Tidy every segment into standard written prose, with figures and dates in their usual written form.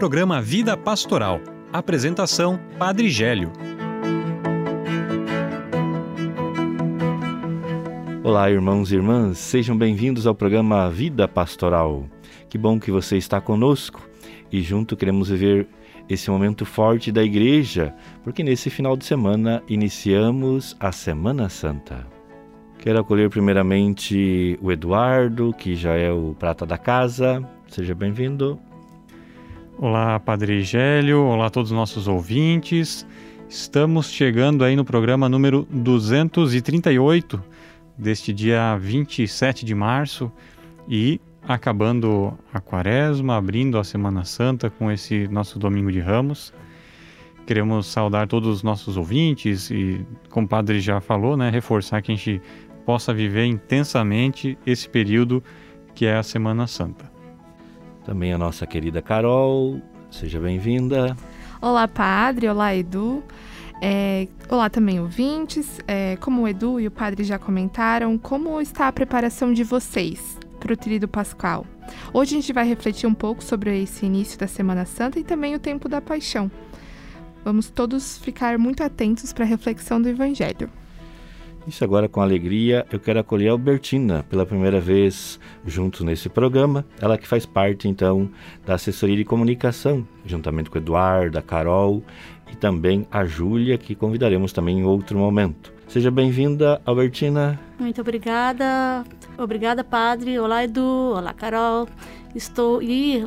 programa Vida Pastoral. Apresentação, Padre Gélio. Olá, irmãos e irmãs, sejam bem-vindos ao programa Vida Pastoral. Que bom que você está conosco e junto queremos viver esse momento forte da Igreja, porque nesse final de semana iniciamos a Semana Santa. Quero acolher primeiramente o Eduardo, que já é o prata da casa. Seja bem-vindo. Olá, Padre Gélio. Olá a todos os nossos ouvintes. Estamos chegando aí no programa número 238 deste dia 27 de março e acabando a Quaresma, abrindo a Semana Santa com esse nosso Domingo de Ramos. Queremos saudar todos os nossos ouvintes e, como o Padre já falou, né, reforçar que a gente possa viver intensamente esse período que é a Semana Santa. Também a nossa querida Carol, seja bem-vinda. Olá, Padre. Olá, Edu. Olá também, ouvintes. Como o Edu e o Padre já comentaram, como está a preparação de vocês para o Tríduo Pascal? Hoje a gente vai refletir um pouco sobre esse início da Semana Santa e também o tempo da Paixão. Vamos todos ficar muito atentos para a reflexão do Evangelho. Isso agora com alegria, eu quero acolher a Albertina pela primeira vez junto nesse programa. Ela que faz parte então da assessoria de comunicação, juntamente com o Eduardo, a Carol e também a Júlia, que convidaremos também em outro momento. Seja bem-vinda, Albertina. Muito obrigada. Obrigada, Padre. Olá, Edu. Olá, Carol.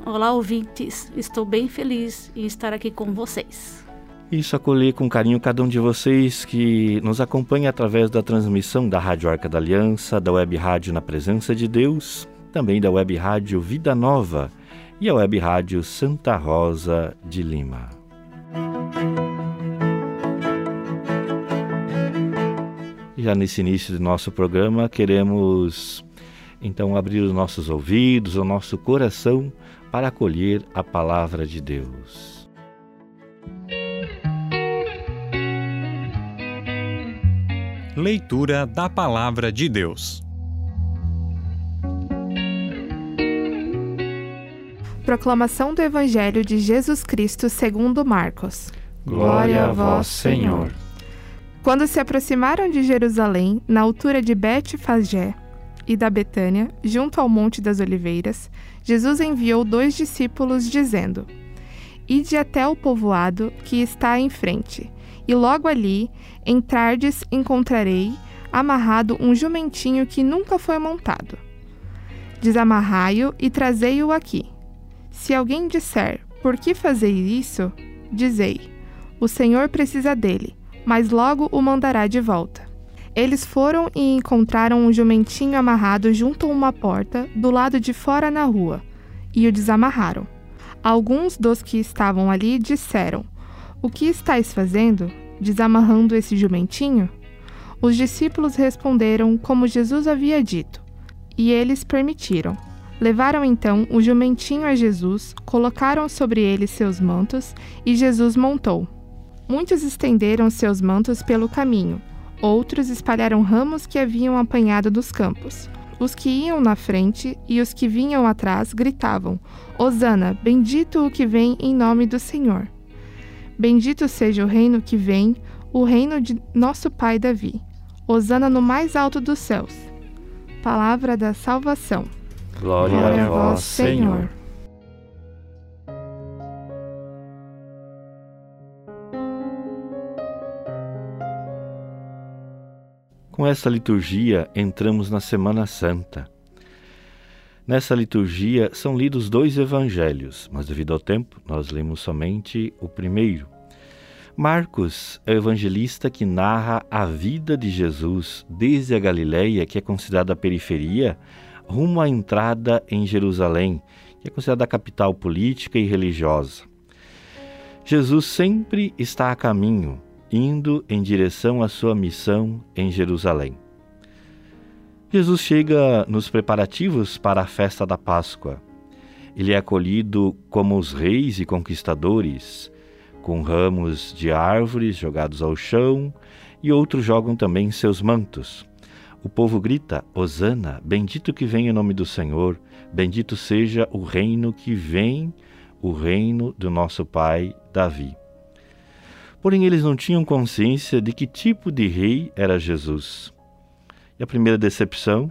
Olá, ouvintes. Estou bem feliz em estar aqui com vocês. Isso, acolher com carinho cada um de vocês que nos acompanha através da transmissão da Rádio Arca da Aliança, da Web Rádio na Presença de Deus, também da Web Rádio Vida Nova e a Web Rádio Santa Rosa de Lima. Já nesse início do nosso programa, queremos então abrir os nossos ouvidos, o nosso coração para acolher a Palavra de Deus. Leitura da Palavra de Deus. Proclamação do Evangelho de Jesus Cristo segundo Marcos. Glória a vós, Senhor. Quando se aproximaram de Jerusalém, na altura de Betfagé e da Betânia, junto ao Monte das Oliveiras, Jesus enviou dois discípulos, dizendo: Ide até o povoado que está em frente, e logo ali, entrardes, encontrarei amarrado um jumentinho que nunca foi montado. Desamarrai-o e trazei-o aqui. Se alguém disser: Por que fazeis isso? Dizei: O Senhor precisa dele, mas logo o mandará de volta. Eles foram e encontraram um jumentinho amarrado junto a uma porta, do lado de fora na rua, e o desamarraram. Alguns dos que estavam ali disseram: O que estáis fazendo, desamarrando esse jumentinho? Os discípulos responderam como Jesus havia dito, e eles permitiram. Levaram então o jumentinho a Jesus, colocaram sobre ele seus mantos, e Jesus montou. Muitos estenderam seus mantos pelo caminho, outros espalharam ramos que haviam apanhado dos campos. Os que iam na frente e os que vinham atrás gritavam: Hosana, bendito o que vem em nome do Senhor! Bendito seja o reino que vem, o reino de nosso pai Davi. Hosana no mais alto dos céus. Palavra da salvação. Glória a vós, Senhor. Com essa liturgia, entramos na Semana Santa. Nessa liturgia são lidos dois evangelhos, mas devido ao tempo nós lemos somente o primeiro. Marcos é o evangelista que narra a vida de Jesus desde a Galileia, que é considerada a periferia, rumo à entrada em Jerusalém, que é considerada a capital política e religiosa. Jesus sempre está a caminho, indo em direção à sua missão em Jerusalém. Jesus chega nos preparativos para a festa da Páscoa. Ele é acolhido como os reis e conquistadores, com ramos de árvores jogados ao chão, e outros jogam também seus mantos. O povo grita: Hosana, bendito que vem em nome do Senhor, bendito seja o reino que vem, o reino do nosso pai Davi. Porém, eles não tinham consciência de que tipo de rei era Jesus. E a primeira decepção,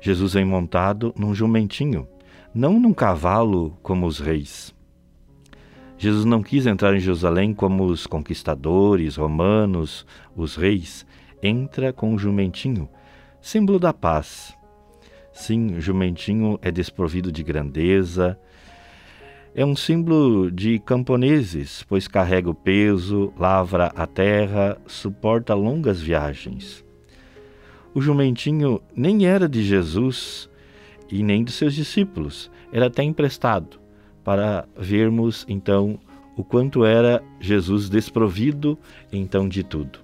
Jesus é montado num jumentinho, não num cavalo como os reis. Jesus não quis entrar em Jerusalém como os conquistadores romanos, os reis. Entra com o jumentinho, símbolo da paz. Sim, o jumentinho é desprovido de grandeza. É um símbolo de camponeses, pois carrega o peso, lavra a terra, suporta longas viagens. O jumentinho nem era de Jesus e nem dos seus discípulos, era até emprestado, para vermos então o quanto era Jesus desprovido então de tudo.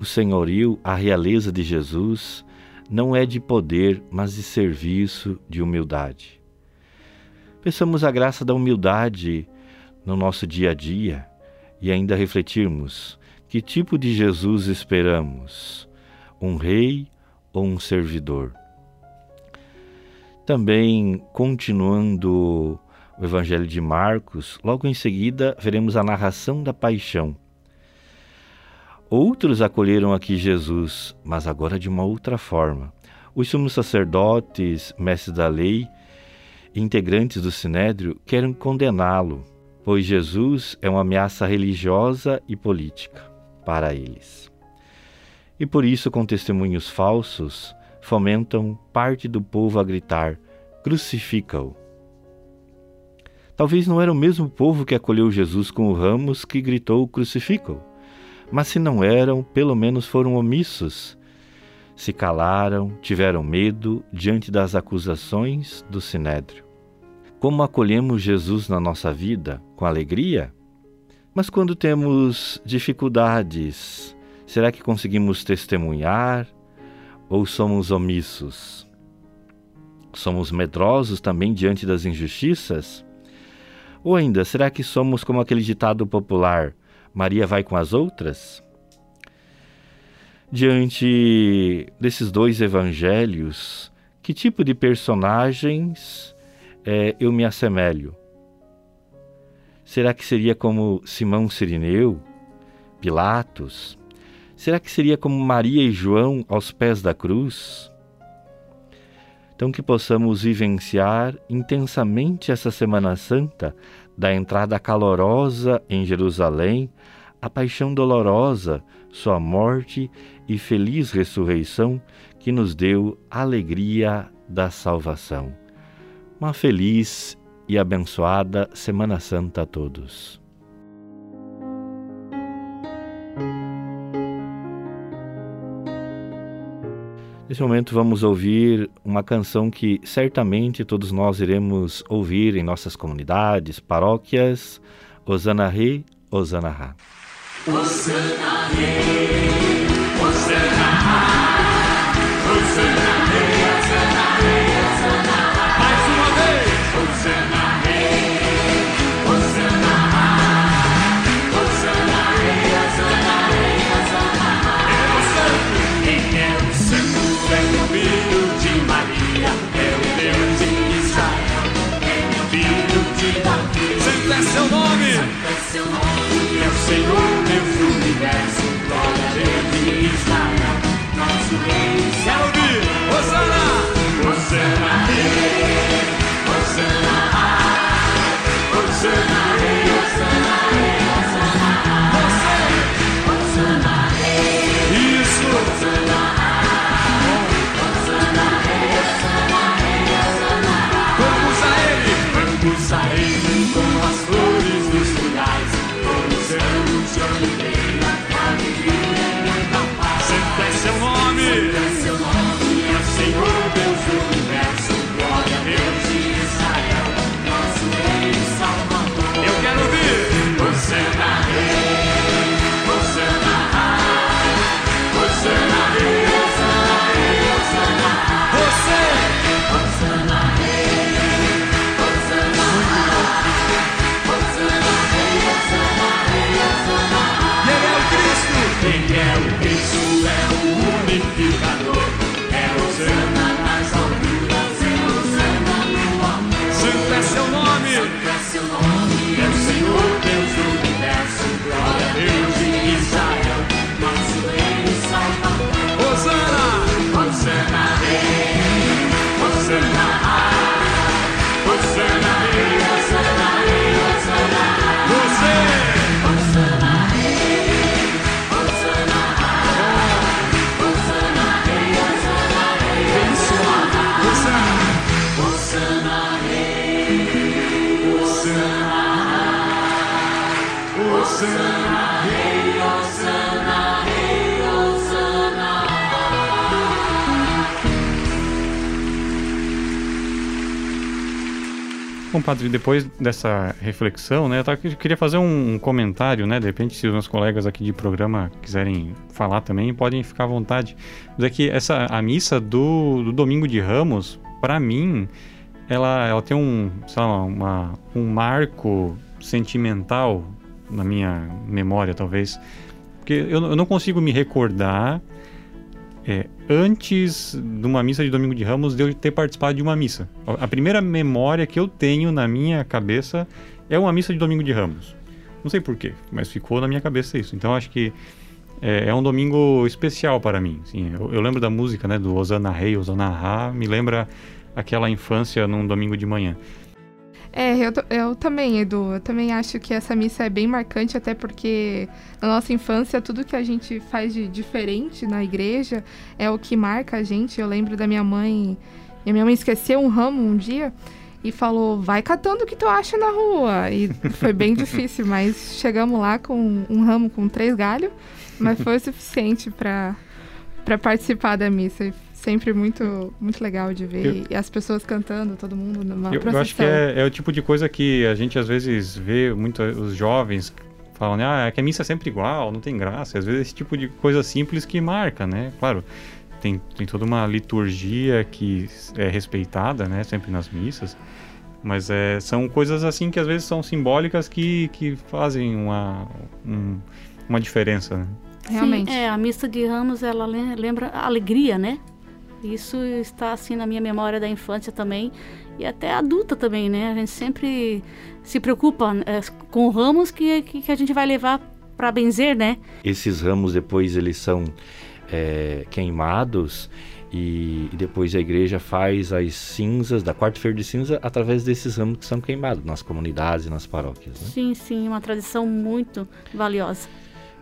O senhorio, a realeza de Jesus não é de poder, mas de serviço, de humildade. Peçamos a graça da humildade no nosso dia a dia e ainda refletirmos que tipo de Jesus esperamos, um rei ou um servidor. Também continuando o Evangelho de Marcos, logo em seguida veremos a narração da paixão. Outros acolheram aqui Jesus, mas agora de uma outra forma. Os sumos sacerdotes, mestres da lei, integrantes do Sinédrio, querem condená-lo, pois Jesus é uma ameaça religiosa e política para eles. E por isso, com testemunhos falsos, fomentam parte do povo a gritar: crucifica-o. Talvez não era o mesmo povo que acolheu Jesus com o ramos que gritou: crucificam. Mas se não eram, pelo menos foram omissos. Se calaram, tiveram medo diante das acusações do Sinédrio. Como acolhemos Jesus na nossa vida? Com alegria? Mas quando temos dificuldades, será que conseguimos testemunhar ou somos omissos? Somos medrosos também diante das injustiças? Ou ainda, será que somos como aquele ditado popular, Maria vai com as outras? Diante desses dois evangelhos, que tipo de personagens eu me assemelho? Será que seria como Simão Sirineu, Pilatos? Será que seria como Maria e João aos pés da cruz? Então que possamos vivenciar intensamente essa Semana Santa, da entrada calorosa em Jerusalém, a paixão dolorosa, sua morte e feliz ressurreição que nos deu a alegria da salvação. Uma feliz e abençoada Semana Santa a todos. Neste momento vamos ouvir uma canção que certamente todos nós iremos ouvir em nossas comunidades, paróquias. Hosana Rei, Hosana Rá. Hosana Rei, Hosana Rá, Hosana Rei, Hosana Rei, Hosana Rá. Mais uma vez! Hosana Rei, Hosana Rá, Hosana Rei, Hosana Rei, Hosana Rá. Ele é o santo. É o filho de Maria, é o Deus de Israel, é o filho de Davi. Santo é seu nome, santo é seu nome, é o Senhor, Deus do universo, glória a Deus de Israel, nosso rei. Quero ouvir. compadre, depois dessa reflexão, né, eu queria fazer um comentário, né, de repente se os meus colegas aqui de programa quiserem falar também, podem ficar à vontade. Mas é que a missa do Domingo de Ramos, para mim, ela tem um marco sentimental na minha memória, talvez, porque eu não consigo me recordar antes de uma missa de Domingo de Ramos de eu ter participado de uma missa. A primeira memória que eu tenho na minha cabeça é uma missa de Domingo de Ramos. Não sei porquê, mas ficou na minha cabeça isso. Então acho que é um domingo especial para mim. Assim, eu lembro da música, né, do Osana Rei, Osana Rá, me lembra aquela infância num domingo de manhã. Eu também, Edu. Eu também acho que essa missa é bem marcante, até porque na nossa infância, tudo que a gente faz de diferente na igreja é o que marca a gente. Eu lembro da minha mãe. Minha mãe esqueceu um ramo um dia e falou, vai catando o que tu acha na rua. E foi bem difícil, mas chegamos lá com um ramo com 3 galhos, mas foi o suficiente para participar da missa. Sempre muito, muito legal de ver. E as pessoas cantando, todo mundo numa procissão. Eu acho que é o tipo de coisa que a gente às vezes vê muito os jovens falam, né? Ah, é que a missa é sempre igual, não tem graça. Às vezes é esse tipo de coisa simples que marca, né? Claro, tem toda uma liturgia que é respeitada, né? Sempre nas missas. Mas são coisas assim que às vezes são simbólicas que fazem uma diferença, né? Realmente. Sim, a missa de Ramos, ela lembra a alegria, né? Isso está, assim, na minha memória da infância também e até adulta também, né? A gente sempre se preocupa com ramos que a gente vai levar para benzer, né? Esses ramos depois eles são queimados e depois a igreja faz as cinzas, da quarta-feira de cinza, através desses ramos que são queimados nas comunidades e nas paróquias, né? Sim, sim, uma tradição muito valiosa.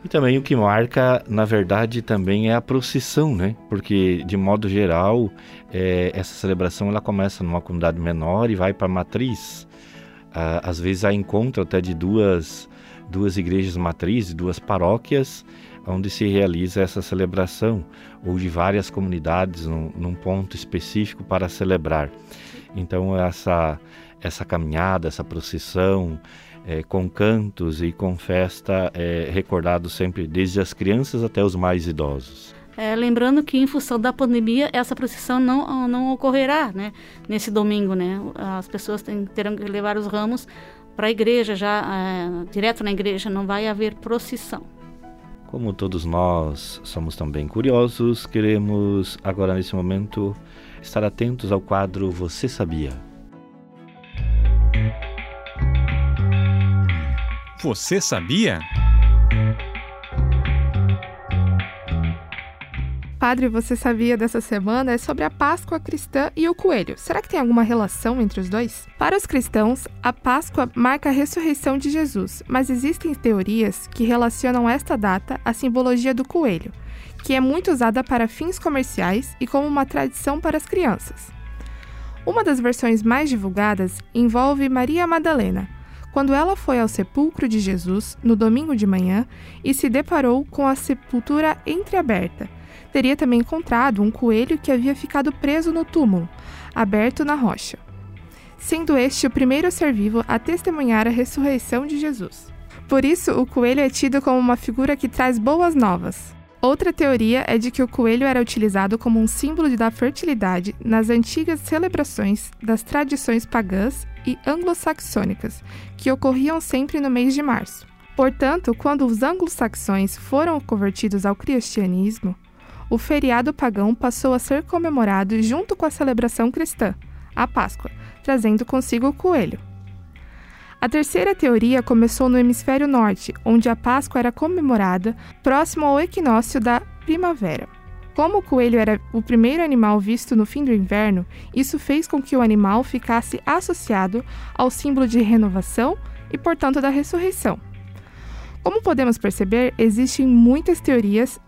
E também o que marca, na verdade, também é a procissão, né? Porque, de modo geral, essa celebração ela começa numa comunidade menor e vai para a matriz. Às vezes há encontro até de duas igrejas matrizes, 2 paróquias, onde se realiza essa celebração, ou de várias comunidades num ponto específico para celebrar. Então, essa caminhada, essa procissão, com cantos e com festa, recordado sempre desde as crianças até os mais idosos. Lembrando que em função da pandemia essa procissão não ocorrerá, né, nesse domingo, né? As pessoas terão que levar os ramos para a igreja, já direto na igreja, não vai haver procissão. Como todos nós somos também curiosos, queremos agora nesse momento estar atentos ao quadro Você Sabia? Você sabia? Padre, você sabia dessa semana é sobre a Páscoa cristã e o coelho. Será que tem alguma relação entre os dois? Para os cristãos, a Páscoa marca a ressurreição de Jesus, mas existem teorias que relacionam esta data à simbologia do coelho, que é muito usada para fins comerciais e como uma tradição para as crianças. Uma das versões mais divulgadas envolve Maria Madalena, quando ela foi ao sepulcro de Jesus no domingo de manhã e se deparou com a sepultura entreaberta. Teria também encontrado um coelho que havia ficado preso no túmulo, aberto na rocha, sendo este o primeiro ser vivo a testemunhar a ressurreição de Jesus. Por isso, o coelho é tido como uma figura que traz boas novas. Outra teoria é de que o coelho era utilizado como um símbolo da fertilidade nas antigas celebrações das tradições pagãs e anglo-saxônicas, que ocorriam sempre no mês de março. Portanto, quando os anglo-saxões foram convertidos ao cristianismo, o feriado pagão passou a ser comemorado junto com a celebração cristã, a Páscoa, trazendo consigo o coelho. A terceira teoria começou no hemisfério norte, onde a Páscoa era comemorada próximo ao equinócio da primavera. Como o coelho era o primeiro animal visto no fim do inverno, isso fez com que o animal ficasse associado ao símbolo de renovação e, portanto, da ressurreição. Como podemos perceber, existem muitas teorias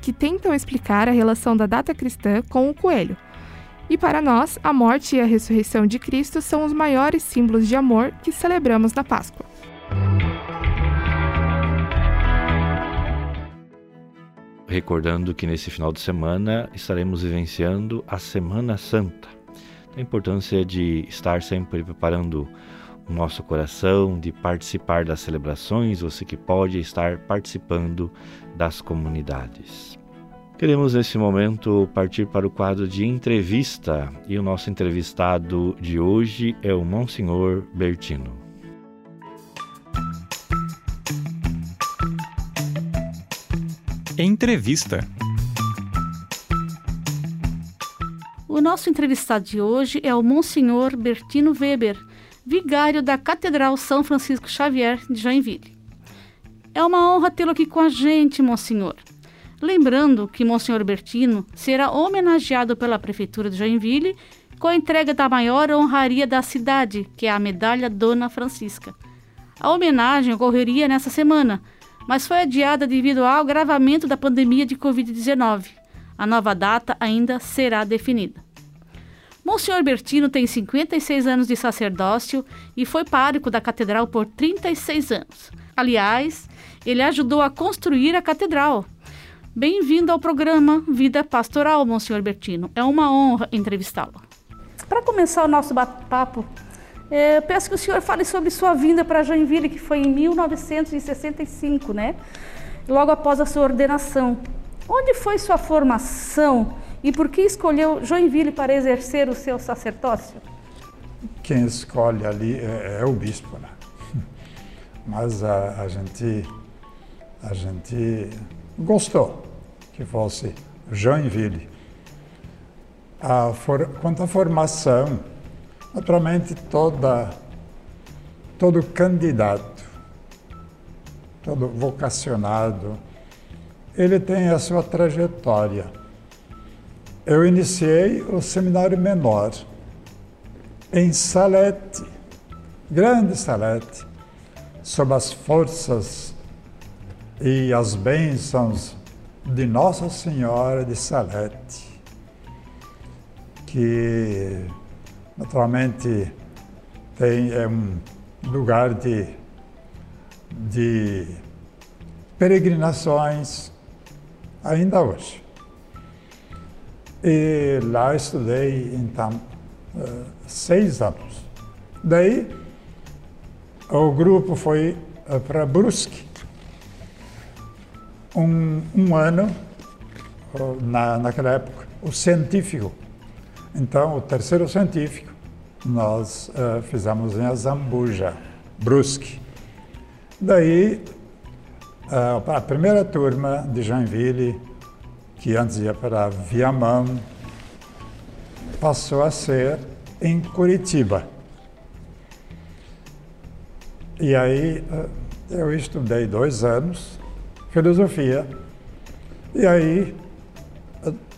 que tentam explicar a relação da data cristã com o coelho. E para nós, a morte e a ressurreição de Cristo são os maiores símbolos de amor que celebramos na Páscoa. Recordando que nesse final de semana estaremos vivenciando a Semana Santa. A importância de estar sempre preparando o nosso coração, de participar das celebrações, você que pode estar participando das comunidades. Queremos nesse momento partir para o quadro de entrevista e o nosso entrevistado de hoje é o Monsenhor Bertino. Entrevista. O nosso entrevistado de hoje é o Monsenhor Bertino Weber, vigário da Catedral São Francisco Xavier de Joinville. É uma honra tê-lo aqui com a gente, Monsenhor. Lembrando que Monsenhor Bertino será homenageado pela Prefeitura de Joinville com a entrega da maior honraria da cidade, que é a Medalha Dona Francisca. A homenagem ocorreria nessa semana, mas foi adiada devido ao agravamento da pandemia de Covid-19. A nova data ainda será definida. Monsenhor Bertino tem 56 anos de sacerdócio e foi pároco da catedral por 36 anos. Aliás, ele ajudou a construir a catedral. Bem-vindo ao programa Vida Pastoral, Monsenhor Bertino. É uma honra entrevistá-lo. Para começar o nosso bate-papo, peço que o senhor fale sobre sua vinda para Joinville, que foi em 1965, né? Logo após a sua ordenação. Onde foi sua formação e por que escolheu Joinville para exercer o seu sacerdócio? Quem escolhe ali é o bispo, né? Mas a gente gostou que fosse Joinville. Quanto à formação, naturalmente, todo candidato, todo vocacionado, ele tem a sua trajetória. Eu iniciei o seminário menor em Salete, grande Salete, sob as forças e as bênçãos de Nossa Senhora de Salete, que naturalmente é um lugar de peregrinações ainda hoje. E lá estudei, então, 6 anos. Daí, o grupo foi para Brusque, um ano, naquela época, o científico. Então, o terceiro científico, nós fizemos em Azambuja, Brusque. Daí, a primeira turma de Joinville, que antes ia para Viamão, passou a ser em Curitiba. E aí, eu estudei 2 anos, filosofia, e aí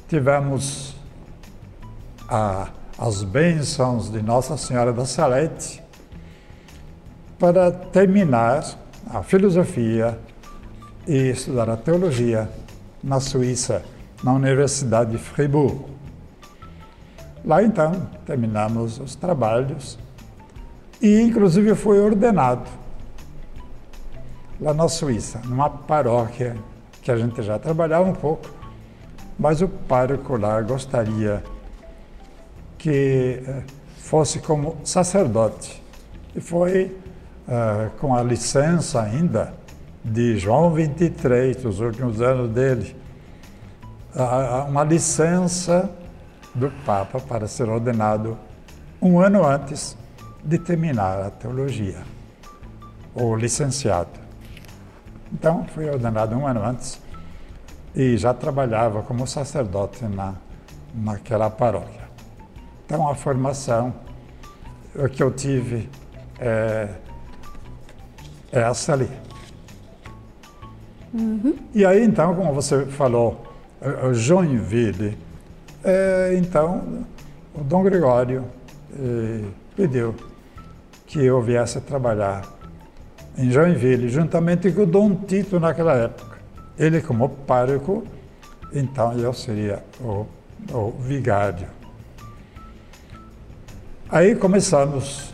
tivemos as bênçãos de Nossa Senhora da Salete para terminar a filosofia e estudar a teologia na Suíça, na Universidade de Friburgo. Lá então terminamos os trabalhos e inclusive fui ordenado lá na Suíça, numa paróquia que a gente já trabalhava um pouco, mas o pároco lá gostaria que fosse como sacerdote. E foi com a licença ainda de João XXIII, dos últimos anos dele, uma licença do Papa para ser ordenado 1 ano antes de terminar a teologia, ou licenciado. Então, fui ordenado 1 ano antes e já trabalhava como sacerdote naquela paróquia. Então, a formação que eu tive é essa ali. Uhum. E aí, então, como você falou, Joinville, então, o Dom Gregório pediu que eu viesse trabalhar em Joinville, juntamente com o Dom Tito naquela época. Ele como pároco, então eu seria o vigário. Aí começamos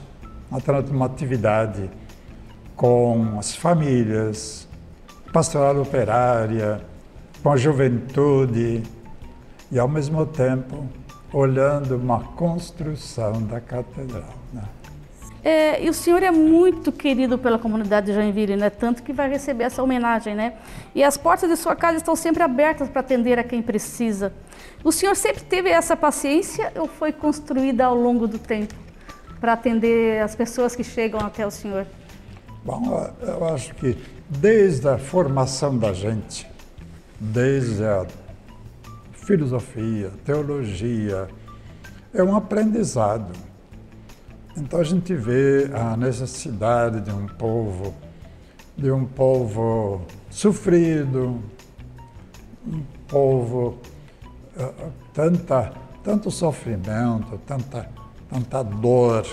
uma atividade com as famílias, pastoral operária, com a juventude e, ao mesmo tempo, olhando uma construção da catedral, né? E o senhor é muito querido pela comunidade de Joinville, né? Tanto que vai receber essa homenagem, né? E as portas de sua casa estão sempre abertas para atender a quem precisa. O senhor sempre teve essa paciência ou foi construída ao longo do tempo para atender as pessoas que chegam até o senhor? Bom, eu acho que desde a formação da gente, desde a filosofia, teologia, é um aprendizado. Então a gente vê a necessidade de um povo sofrido, um povo tanto sofrimento, tanta dor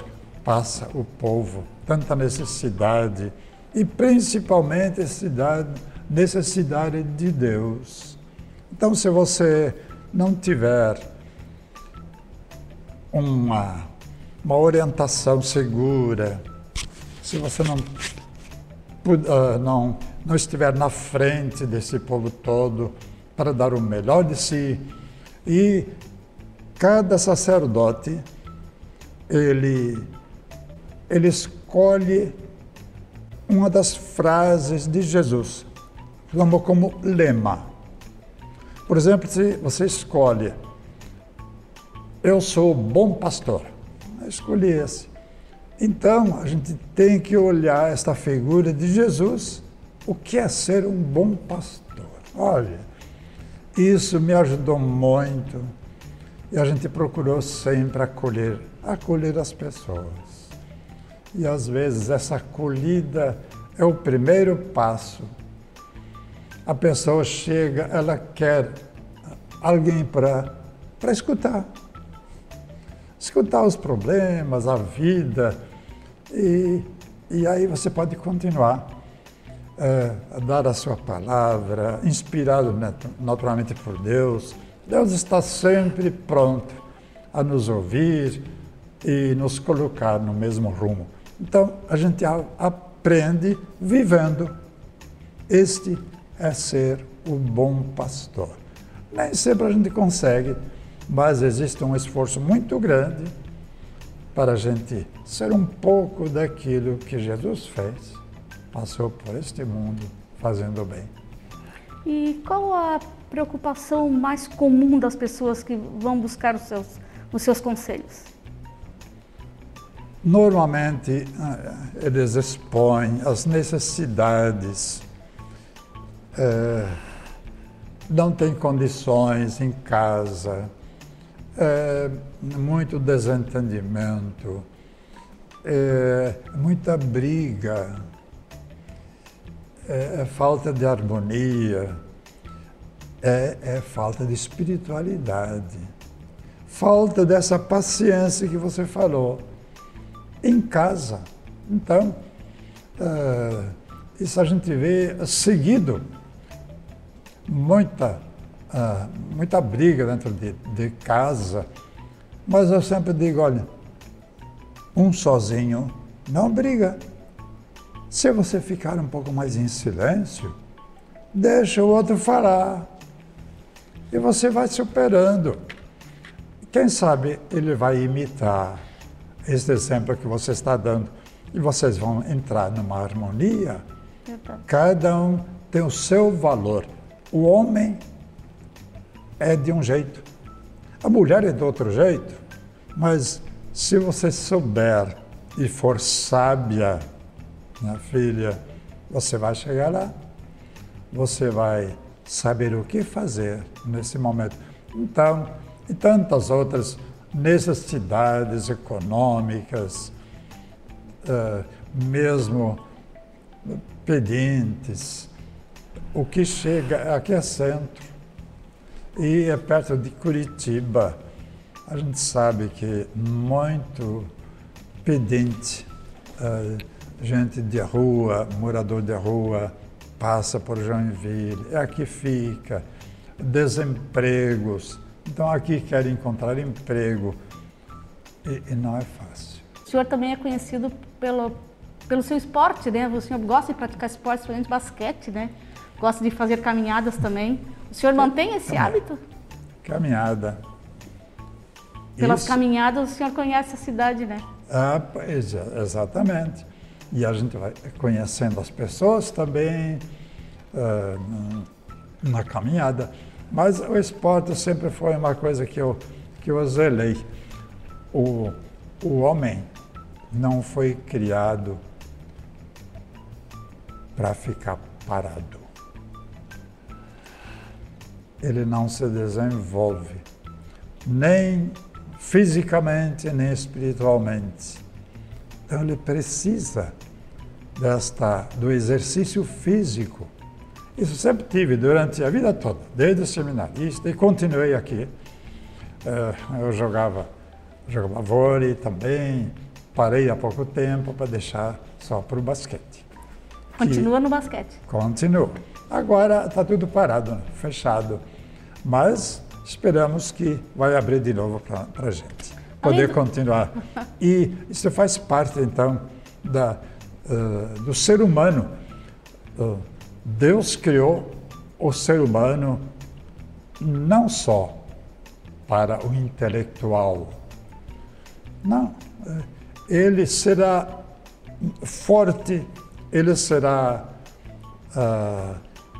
passa o povo, tanta necessidade e principalmente necessidade de Deus. Então se você não tiver uma orientação segura, se você não estiver na frente desse povo todo para dar o melhor de si, e cada sacerdote, ele escolhe uma das frases de Jesus, como lema. Por exemplo, se você escolhe, eu sou bom pastor, escolhi esse. Então, a gente tem que olhar esta figura de Jesus, o que é ser um bom pastor. Olha, isso me ajudou muito e a gente procurou sempre acolher as pessoas. E às vezes essa acolhida é o primeiro passo. A pessoa chega, ela quer alguém para escutar os problemas, a vida, e aí você pode continuar a dar a sua palavra, inspirado naturalmente por Deus. Deus está sempre pronto a nos ouvir e nos colocar no mesmo rumo. Então, a gente aprende vivendo. Este é ser o bom pastor. Nem sempre a gente consegue, mas existe um esforço muito grande para a gente ser um pouco daquilo que Jesus fez, passou por este mundo fazendo bem. E qual a preocupação mais comum das pessoas que vão buscar os seus conselhos? Normalmente eles expõem as necessidades, não tem condições em casa, muito desentendimento, muita briga, falta de harmonia, falta de espiritualidade, falta dessa paciência que você falou em casa. Então, isso a gente vê seguido, muita briga dentro de casa, mas eu sempre digo, olha, um sozinho não briga. Se você ficar um pouco mais em silêncio, deixa o outro falar e você vai superando. Quem sabe ele vai imitar esse exemplo que você está dando e vocês vão entrar numa harmonia. Cada um tem o seu valor. O homem é de um jeito, a mulher é de outro jeito, mas se você souber e for sábia, minha filha, você vai chegar lá, você vai saber o que fazer nesse momento. Então, e tantas outras necessidades econômicas, mesmo pedintes. O que chega aqui é centro e é perto de Curitiba. A gente sabe que muito pedinte, gente de rua, morador de rua, passa por Joinville, é aqui fica, desempregos. Então aqui quer encontrar emprego e não é fácil. O senhor também é conhecido pelo seu esporte, né? O senhor gosta de praticar esporte, principalmente basquete, né? Gosta de fazer caminhadas também. O senhor mantém esse hábito? Caminhada. Pelas caminhadas o senhor conhece a cidade, né? Ah, pois, exatamente. E a gente vai conhecendo as pessoas também na caminhada. Mas o esporte sempre foi uma coisa que eu zelei. O homem não foi criado para ficar parado. Ele não se desenvolve, nem fisicamente, nem espiritualmente. Então ele precisa do exercício físico. Isso sempre tive durante a vida toda, desde seminarista, e continuei aqui. Eu jogava vôlei também, parei há pouco tempo para deixar só para o basquete. Continua no basquete? Continua. Agora está tudo parado, fechado, mas esperamos que vai abrir de novo para a gente poder continuar. E isso faz parte, então, do ser humano. Deus criou o ser humano não só para o intelectual. Não, ele será forte, ele será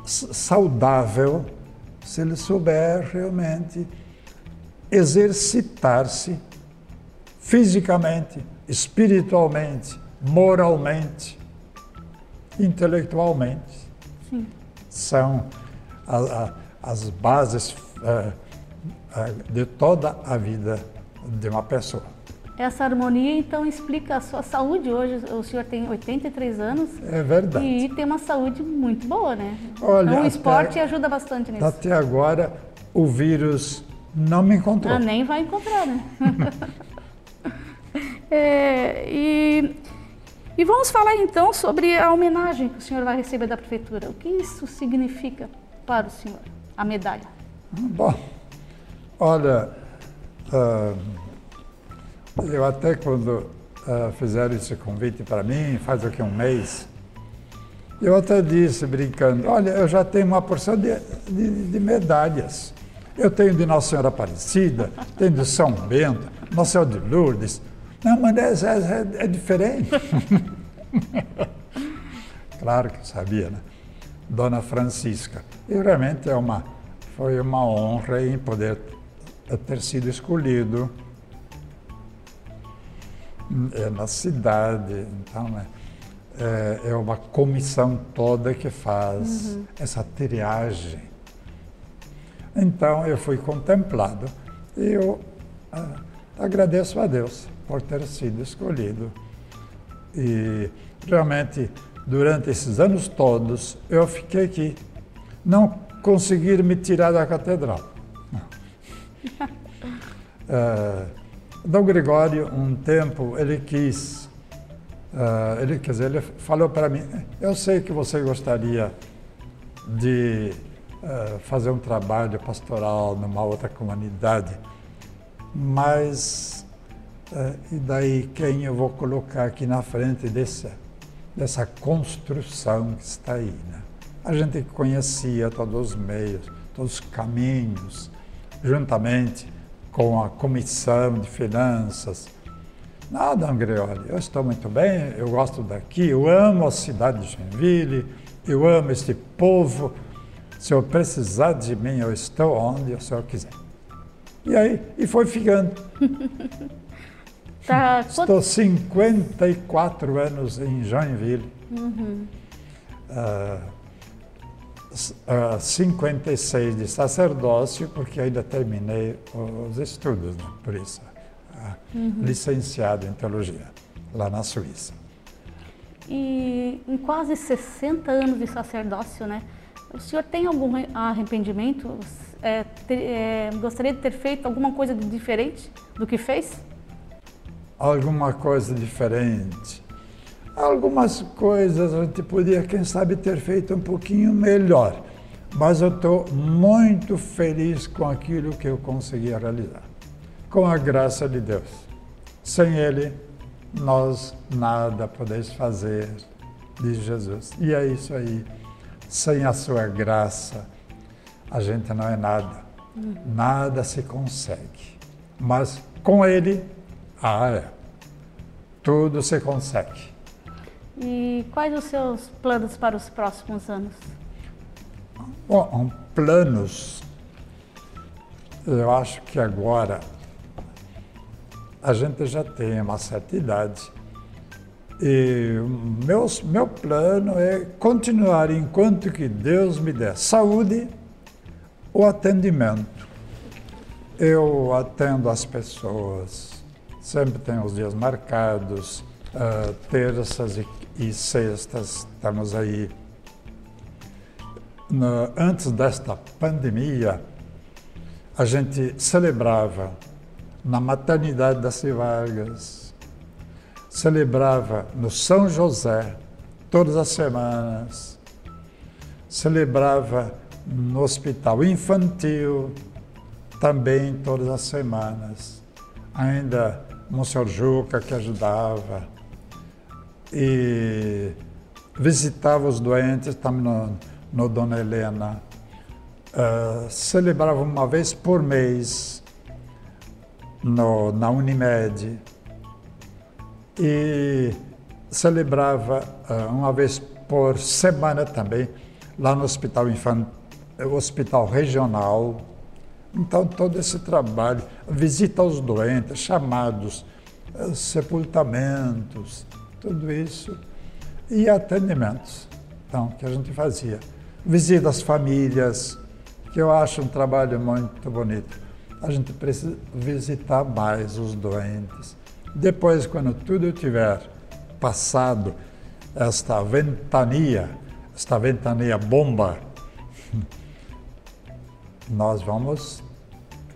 saudável se ele souber realmente exercitar-se fisicamente, espiritualmente, moralmente, intelectualmente. Sim. São as bases de toda a vida de uma pessoa. Essa harmonia, então, explica a sua saúde hoje. O senhor tem 83 anos. É verdade. E tem uma saúde muito boa, né? Olha, então, o esporte ajuda bastante nisso. Até agora, o vírus não me encontrou. Ah, nem vai encontrar, né? E vamos falar, então, sobre a homenagem que o senhor vai receber da prefeitura. O que isso significa para o senhor, a medalha? Bom, olha... Eu até quando fizeram esse convite para mim, faz aqui um mês, eu até disse, brincando, olha, eu já tenho uma porção de medalhas. Eu tenho de Nossa Senhora Aparecida, tenho de São Bento, Nossa Senhora de Lourdes. Não, mas é diferente. Claro que eu sabia, né? Dona Francisca. E realmente foi uma honra em poder ter sido escolhido na cidade. Então, né, é uma comissão toda que faz essa triagem. Então, eu fui contemplado e eu agradeço a Deus por ter sido escolhido. E, realmente, durante esses anos todos, eu fiquei aqui. Não conseguiram me tirar da catedral. Dom Gregório, um tempo, ele quis, ele falou para mim, eu sei que você gostaria de fazer um trabalho pastoral numa outra comunidade, mas e daí quem eu vou colocar aqui na frente dessa construção que está aí, né? A gente conhecia todos os meios, todos os caminhos, juntamente com a comissão de finanças. Nada, André, olha, eu estou muito bem, eu gosto daqui, eu amo a cidade de Joinville, eu amo este povo, se eu precisar de mim, eu estou onde o senhor quiser. E aí, e foi ficando. Estou 54 anos em Joinville, 56 de sacerdócio, porque ainda terminei os estudos, né? Por isso, licenciado em teologia, lá na Suíça. E em quase 60 anos de sacerdócio, né? O senhor tem algum arrependimento? Gostaria de ter feito alguma coisa diferente do que fez? Alguma coisa diferente... Algumas coisas a gente podia, quem sabe, ter feito um pouquinho melhor. Mas eu estou muito feliz com aquilo que eu consegui realizar. Com a graça de Deus. Sem Ele, nós nada podemos fazer, diz Jesus. E é isso aí. Sem a sua graça, a gente não é nada. Nada se consegue. Mas Com ele, tudo se consegue. E quais os seus planos para os próximos anos? Bom, planos, eu acho que agora a gente já tem uma certa idade e meu plano é continuar enquanto que Deus me der saúde, o atendimento. Eu atendo as pessoas, sempre tenho os dias marcados, terças e sextas, estamos aí. Antes desta pandemia, a gente celebrava na maternidade das Vargas, celebrava no São José todas as semanas, celebrava no hospital infantil também todas as semanas, ainda Monsenhor Juca que ajudava e visitava os doentes também no Dona Helena, celebrava uma vez por mês na Unimed e celebrava uma vez por semana também lá no Hospital Infantil, Hospital Regional. Então todo esse trabalho, visita aos doentes, chamados, sepultamentos, tudo isso e atendimentos, então, que a gente fazia. Visita às famílias, que eu acho um trabalho muito bonito. A gente precisa visitar mais os doentes. Depois, quando tudo tiver passado, esta ventania bomba, nós vamos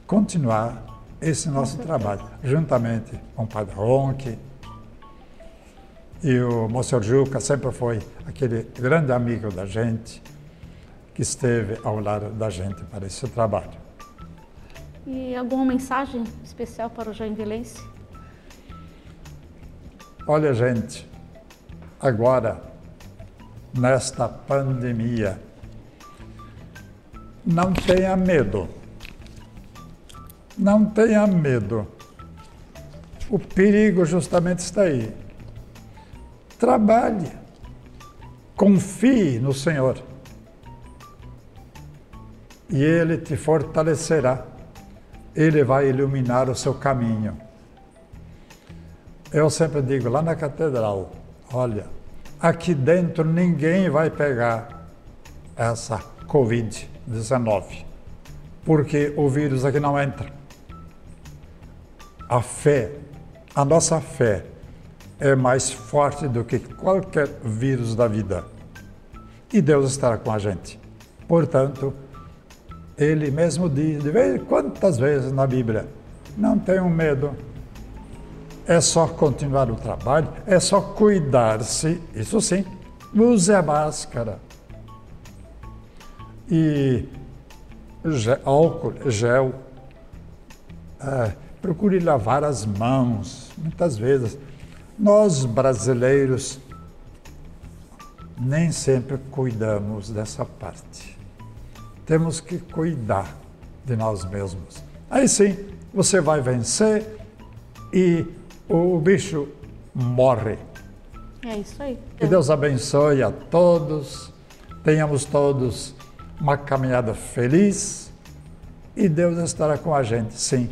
continuar esse nosso trabalho, juntamente com o Padre Ronchi. E o Monsenhor Juca sempre foi aquele grande amigo da gente, que esteve ao lado da gente para esse trabalho. E alguma mensagem especial para o joinvilense? Olha, gente, agora, nesta pandemia, não tenha medo. Não tenha medo. O perigo justamente está aí. Trabalhe. Confie no Senhor. E Ele te fortalecerá. Ele vai iluminar o seu caminho. Eu sempre digo lá na catedral, olha, aqui dentro ninguém vai pegar essa Covid-19, porque o vírus aqui não entra. A fé, a nossa fé é mais forte do que qualquer vírus da vida. E Deus estará com a gente. Portanto, Ele mesmo diz, de vez, quantas vezes na Bíblia, não tenham medo, é só continuar o trabalho, é só cuidar-se, isso sim, use a máscara e álcool, gel, procure lavar as mãos, muitas vezes. Nós brasileiros nem sempre cuidamos dessa parte. Temos que cuidar de nós mesmos. Aí sim, você vai vencer e o bicho morre. É isso aí. Que Deus abençoe a todos, tenhamos todos uma caminhada feliz e Deus estará com a gente, sim.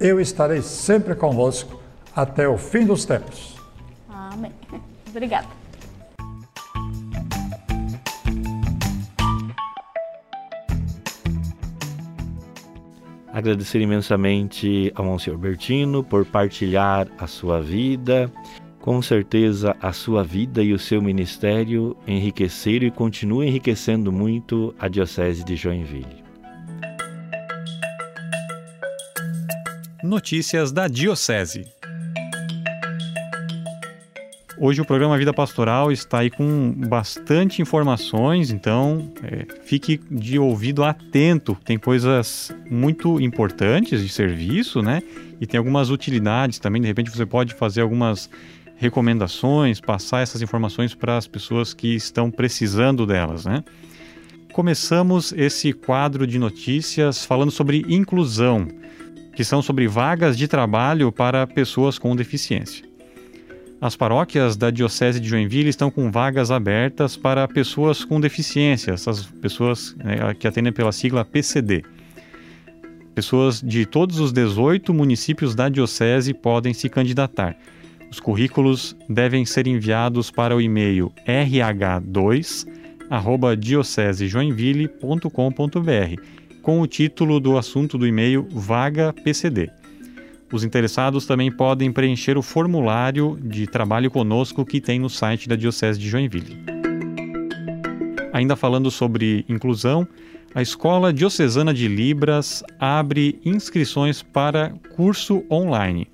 Eu estarei sempre convosco até o fim dos tempos. Amém. Obrigada. Agradecer imensamente ao Monsenhor Bertino por partilhar a sua vida. Com certeza a sua vida e o seu ministério enriqueceram e continuam enriquecendo muito a Diocese de Joinville. Notícias da Diocese. Hoje o programa Vida Pastoral está aí com bastante informações, então fique de ouvido atento. Tem coisas muito importantes de serviço, né? E tem algumas utilidades também. De repente você pode fazer algumas recomendações, passar essas informações para as pessoas que estão precisando delas, né? Começamos esse quadro de notícias falando sobre inclusão. que são sobre vagas de trabalho para pessoas com deficiência. As paróquias da Diocese de Joinville estão com vagas abertas para pessoas com deficiência, essas pessoas, né, que atendem pela sigla PCD. Pessoas de todos os 18 municípios da Diocese podem se candidatar. Os currículos devem ser enviados para o e-mail rh2@diocesejoinville.com.br com o título do assunto do e-mail Vaga PCD. Os interessados também podem preencher o formulário de trabalho conosco que tem no site da Diocese de Joinville. Ainda falando sobre inclusão, a Escola Diocesana de Libras abre inscrições para curso online.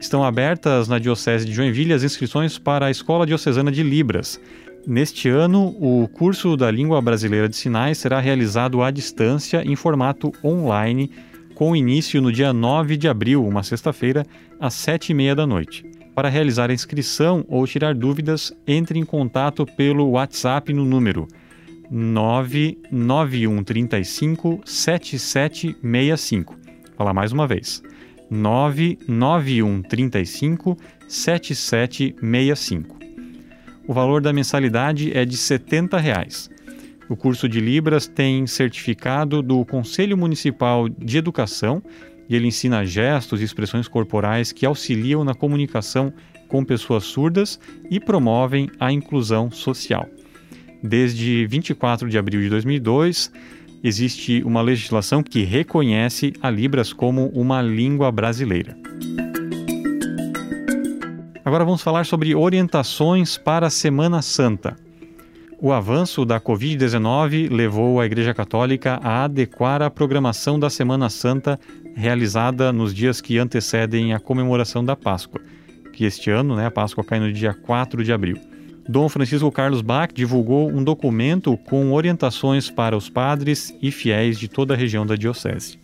Estão abertas na Diocese de Joinville as inscrições para a Escola Diocesana de Libras. Neste ano, o curso da Língua Brasileira de Sinais será realizado à distância em formato online, com início no dia 9 de abril, uma sexta-feira, às 19h30. Para realizar a inscrição ou tirar dúvidas, entre em contato pelo WhatsApp no número 99135 7765. Vou falar mais uma vez: 99135 7765. O valor da mensalidade é de R$ 70,00. O curso de Libras tem certificado do Conselho Municipal de Educação e ele ensina gestos e expressões corporais que auxiliam na comunicação com pessoas surdas e promovem a inclusão social. Desde 24 de abril de 2002, existe uma legislação que reconhece a Libras como uma língua brasileira. Agora vamos falar sobre orientações para a Semana Santa. O avanço da Covid-19 levou a Igreja Católica a adequar a programação da Semana Santa realizada nos dias que antecedem a comemoração da Páscoa, que este ano, a Páscoa cai no dia 4 de abril. Dom Francisco Carlos Bach divulgou um documento com orientações para os padres e fiéis de toda a região da Diocese.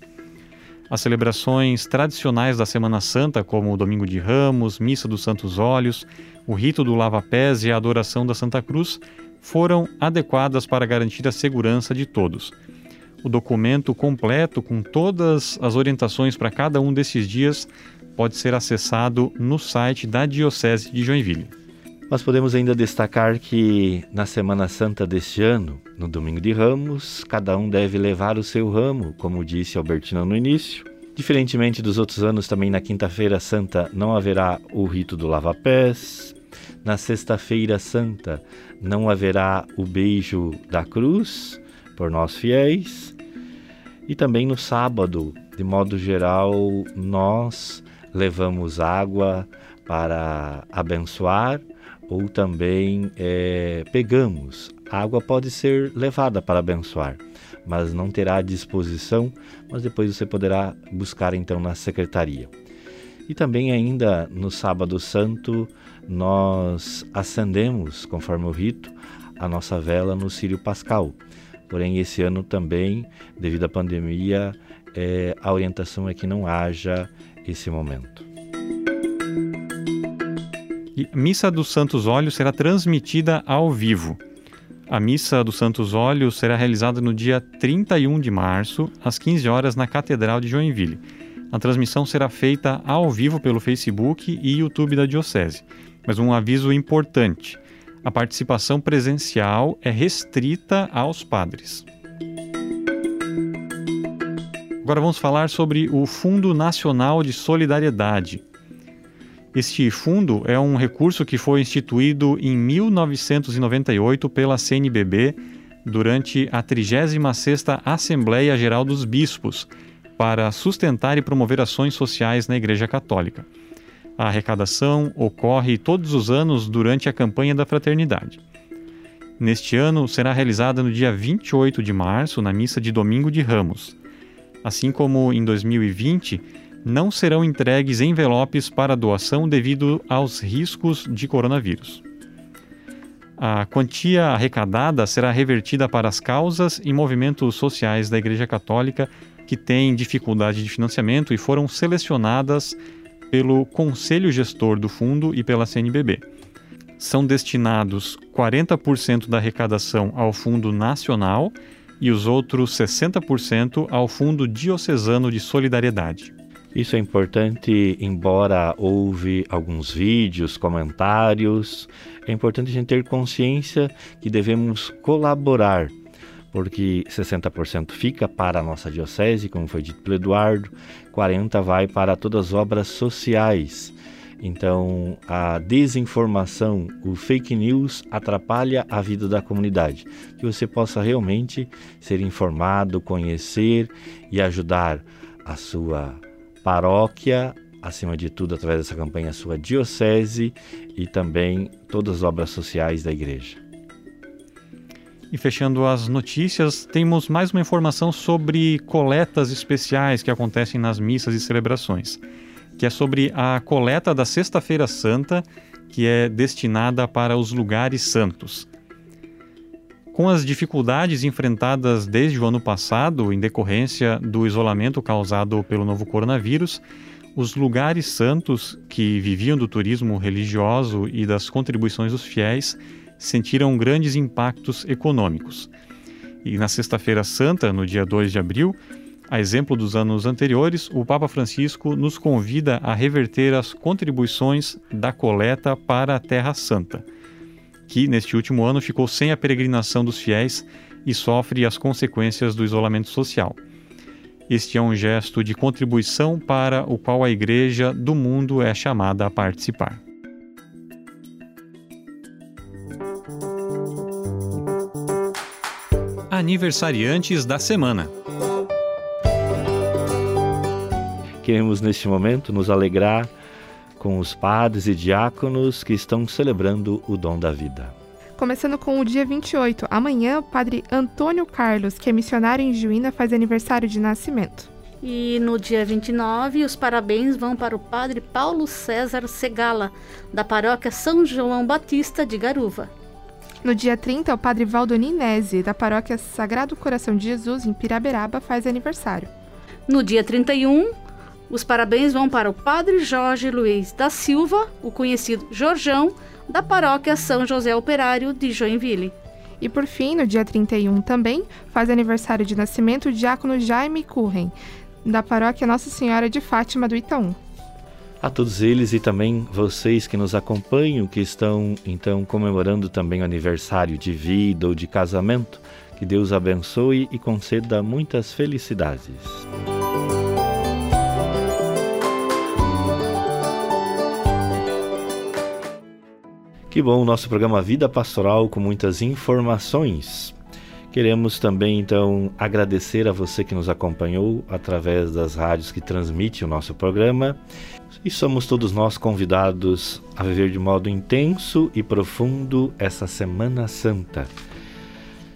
As celebrações tradicionais da Semana Santa, como o Domingo de Ramos, Missa dos Santos Olhos, o Rito do Lava-Pés e a Adoração da Santa Cruz, foram adequadas para garantir a segurança de todos. O documento completo, com todas as orientações para cada um desses dias, pode ser acessado no site da Diocese de Joinville. Nós podemos ainda destacar que na Semana Santa deste ano, no Domingo de Ramos, cada um deve levar o seu ramo, como disse Albertina no início. Diferentemente dos outros anos, também na Quinta-feira Santa não haverá o rito do lava-pés. Na Sexta-feira Santa não haverá o beijo da cruz por nós fiéis. E também no sábado, de modo geral, nós levamos água para abençoar ou também pegamos. A água pode ser levada para abençoar, mas não terá à disposição, mas depois você poderá buscar então na secretaria. E também ainda no Sábado Santo nós acendemos, conforme o rito, a nossa vela no Círio Pascal. Porém, esse ano também, devido à pandemia, a orientação é que não haja esse momento. E Missa dos Santos Olhos será transmitida ao vivo. A Missa dos Santos Olhos será realizada no dia 31 de março, às 15h, na Catedral de Joinville. A transmissão será feita ao vivo pelo Facebook e YouTube da Diocese. Mas um aviso importante: a participação presencial é restrita aos padres. Agora vamos falar sobre o Fundo Nacional de Solidariedade. Este fundo é um recurso que foi instituído em 1998 pela CNBB durante a 36ª Assembleia Geral dos Bispos, para sustentar e promover ações sociais na Igreja Católica. A arrecadação ocorre todos os anos durante a campanha da Fraternidade. Neste ano, será realizada no dia 28 de março, na missa de Domingo de Ramos. Assim como em 2020, não serão entregues envelopes para doação devido aos riscos de coronavírus. A quantia arrecadada será revertida para as causas e movimentos sociais da Igreja Católica que têm dificuldade de financiamento e foram selecionadas pelo Conselho Gestor do Fundo e pela CNBB. São destinados 40% da arrecadação ao Fundo Nacional e os outros 60% ao Fundo Diocesano de Solidariedade. Isso é importante, embora houve alguns vídeos, comentários, é importante a gente ter consciência que devemos colaborar, porque 60% fica para a nossa diocese, como foi dito pelo Eduardo, 40% vai para todas as obras sociais. Então, a desinformação, o fake news atrapalha a vida da comunidade. Que você possa realmente ser informado, conhecer e ajudar a sua paróquia, acima de tudo, através dessa campanha, a sua diocese e também todas as obras sociais da igreja. E fechando as notícias, temos mais uma informação sobre coletas especiais que acontecem nas missas e celebrações, que é sobre a coleta da Sexta-feira Santa, que é destinada para os lugares santos. Com as dificuldades enfrentadas desde o ano passado, em decorrência do isolamento causado pelo novo coronavírus, os lugares santos, que viviam do turismo religioso e das contribuições dos fiéis, sentiram grandes impactos econômicos. E na Sexta-feira Santa, no dia 2 de abril, a exemplo dos anos anteriores, o Papa Francisco nos convida a reverter as contribuições da coleta para a Terra Santa, que neste último ano ficou sem a peregrinação dos fiéis e sofre as consequências do isolamento social. Este é um gesto de contribuição para o qual a Igreja do mundo é chamada a participar. Aniversariantes da semana. Queremos, neste momento, nos alegrar com os padres e diáconos que estão celebrando o dom da vida. Começando com o dia 28, amanhã, o Padre Antônio Carlos, que é missionário em Juína, faz aniversário de nascimento. E no dia 29, os parabéns vão para o Padre Paulo César Segala, da paróquia São João Batista de Garuva. No dia 30, o Padre Valdoni Nese, da paróquia Sagrado Coração de Jesus, em Piraberaba, faz aniversário. No dia 31... os parabéns vão para o Padre Jorge Luiz da Silva, o conhecido Jorjão, da paróquia São José Operário de Joinville. E por fim, no dia 31 também, faz aniversário de nascimento o diácono Jaime Curren, da paróquia Nossa Senhora de Fátima do Itaú. A todos eles e também vocês que nos acompanham, que estão então comemorando também o aniversário de vida ou de casamento, que Deus abençoe e conceda muitas felicidades. Que bom, o nosso programa Vida Pastoral com muitas informações. Queremos também, então, agradecer a você que nos acompanhou através das rádios que transmitem o nosso programa. E somos todos nós convidados a viver de modo intenso e profundo essa Semana Santa.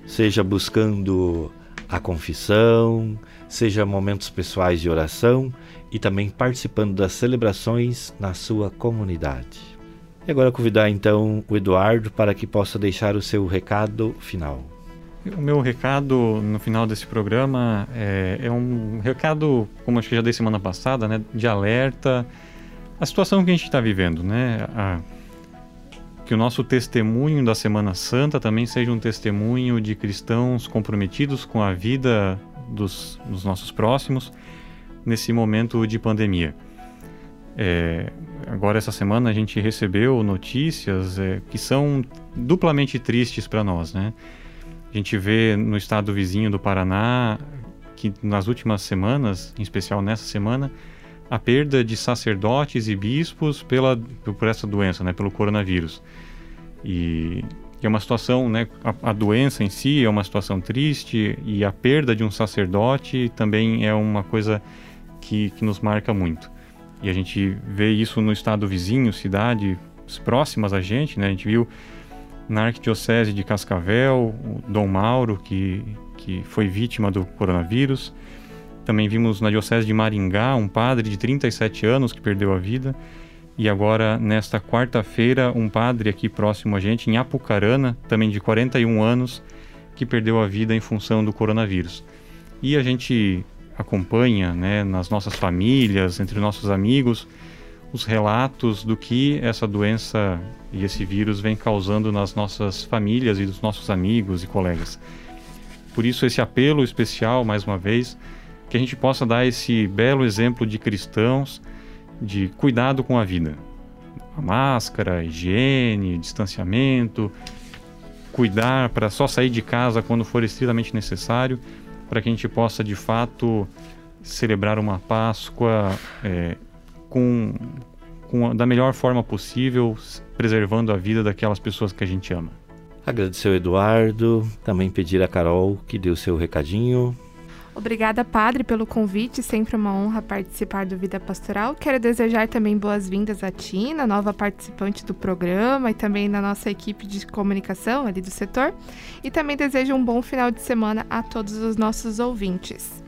Seja buscando a confissão, seja momentos pessoais de oração e também participando das celebrações na sua comunidade. E agora convidar então o Eduardo para que possa deixar o seu recado final. O meu recado no final desse programa é um recado, como acho que já dei semana passada, né, de alerta à situação que a gente está vivendo, né? Que o nosso testemunho da Semana Santa também seja um testemunho de cristãos comprometidos com a vida dos nossos próximos nesse momento de pandemia. Agora essa semana a gente recebeu notícias que são duplamente tristes para nós, né? A gente vê no estado vizinho do Paraná que nas últimas semanas, em especial nessa semana, a perda de sacerdotes e bispos por essa doença, né? Pelo coronavírus. E é uma situação, né? A doença em si é uma situação triste e a perda de um sacerdote também é uma coisa que nos marca muito. E a gente vê isso no estado vizinho, cidades próximas a gente, né? A gente viu na Arquidiocese de Cascavel, o Dom Mauro, que foi vítima do coronavírus. Também vimos na Diocese de Maringá, um padre de 37 anos que perdeu a vida. E agora, nesta quarta-feira, um padre aqui próximo a gente, em Apucarana, também de 41 anos, que perdeu a vida em função do coronavírus. E a gente acompanha, né, nas nossas famílias, entre nossos amigos, os relatos do que essa doença e esse vírus vem causando nas nossas famílias e dos nossos amigos e colegas. Por isso, esse apelo especial, mais uma vez, que a gente possa dar esse belo exemplo de cristãos, de cuidado com a vida. A máscara, a higiene, distanciamento, cuidar para só sair de casa quando for estritamente necessário, para que a gente possa, de fato, celebrar uma Páscoa da melhor forma possível, preservando a vida daquelas pessoas que a gente ama. Agradecer ao Eduardo, também pedir a Carol que dê o seu recadinho. Obrigada, Padre, pelo convite. Sempre uma honra participar do Vida Pastoral. Quero desejar também boas-vindas a Tina, nova participante do programa, e também na nossa equipe de comunicação ali do setor. E também desejo um bom final de semana a todos os nossos ouvintes.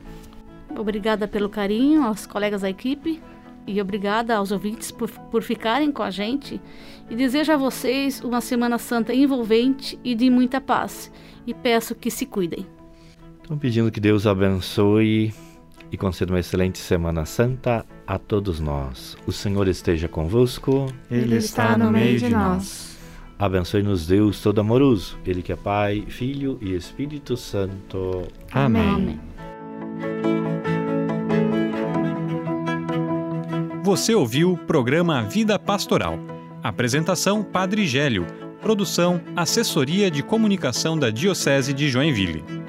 Obrigada pelo carinho aos colegas da equipe e obrigada aos ouvintes por ficarem com a gente. E desejo a vocês uma Semana Santa envolvente e de muita paz. E peço que se cuidem. Então, pedindo que Deus abençoe e conceda uma excelente Semana Santa a todos nós. O Senhor esteja convosco. Ele está no meio de nós. Abençoe-nos, Deus todo amoroso, Ele que é Pai, Filho e Espírito Santo. Amém. Você ouviu o programa Vida Pastoral. Apresentação Padre Gélio. Produção, assessoria de comunicação da Diocese de Joinville.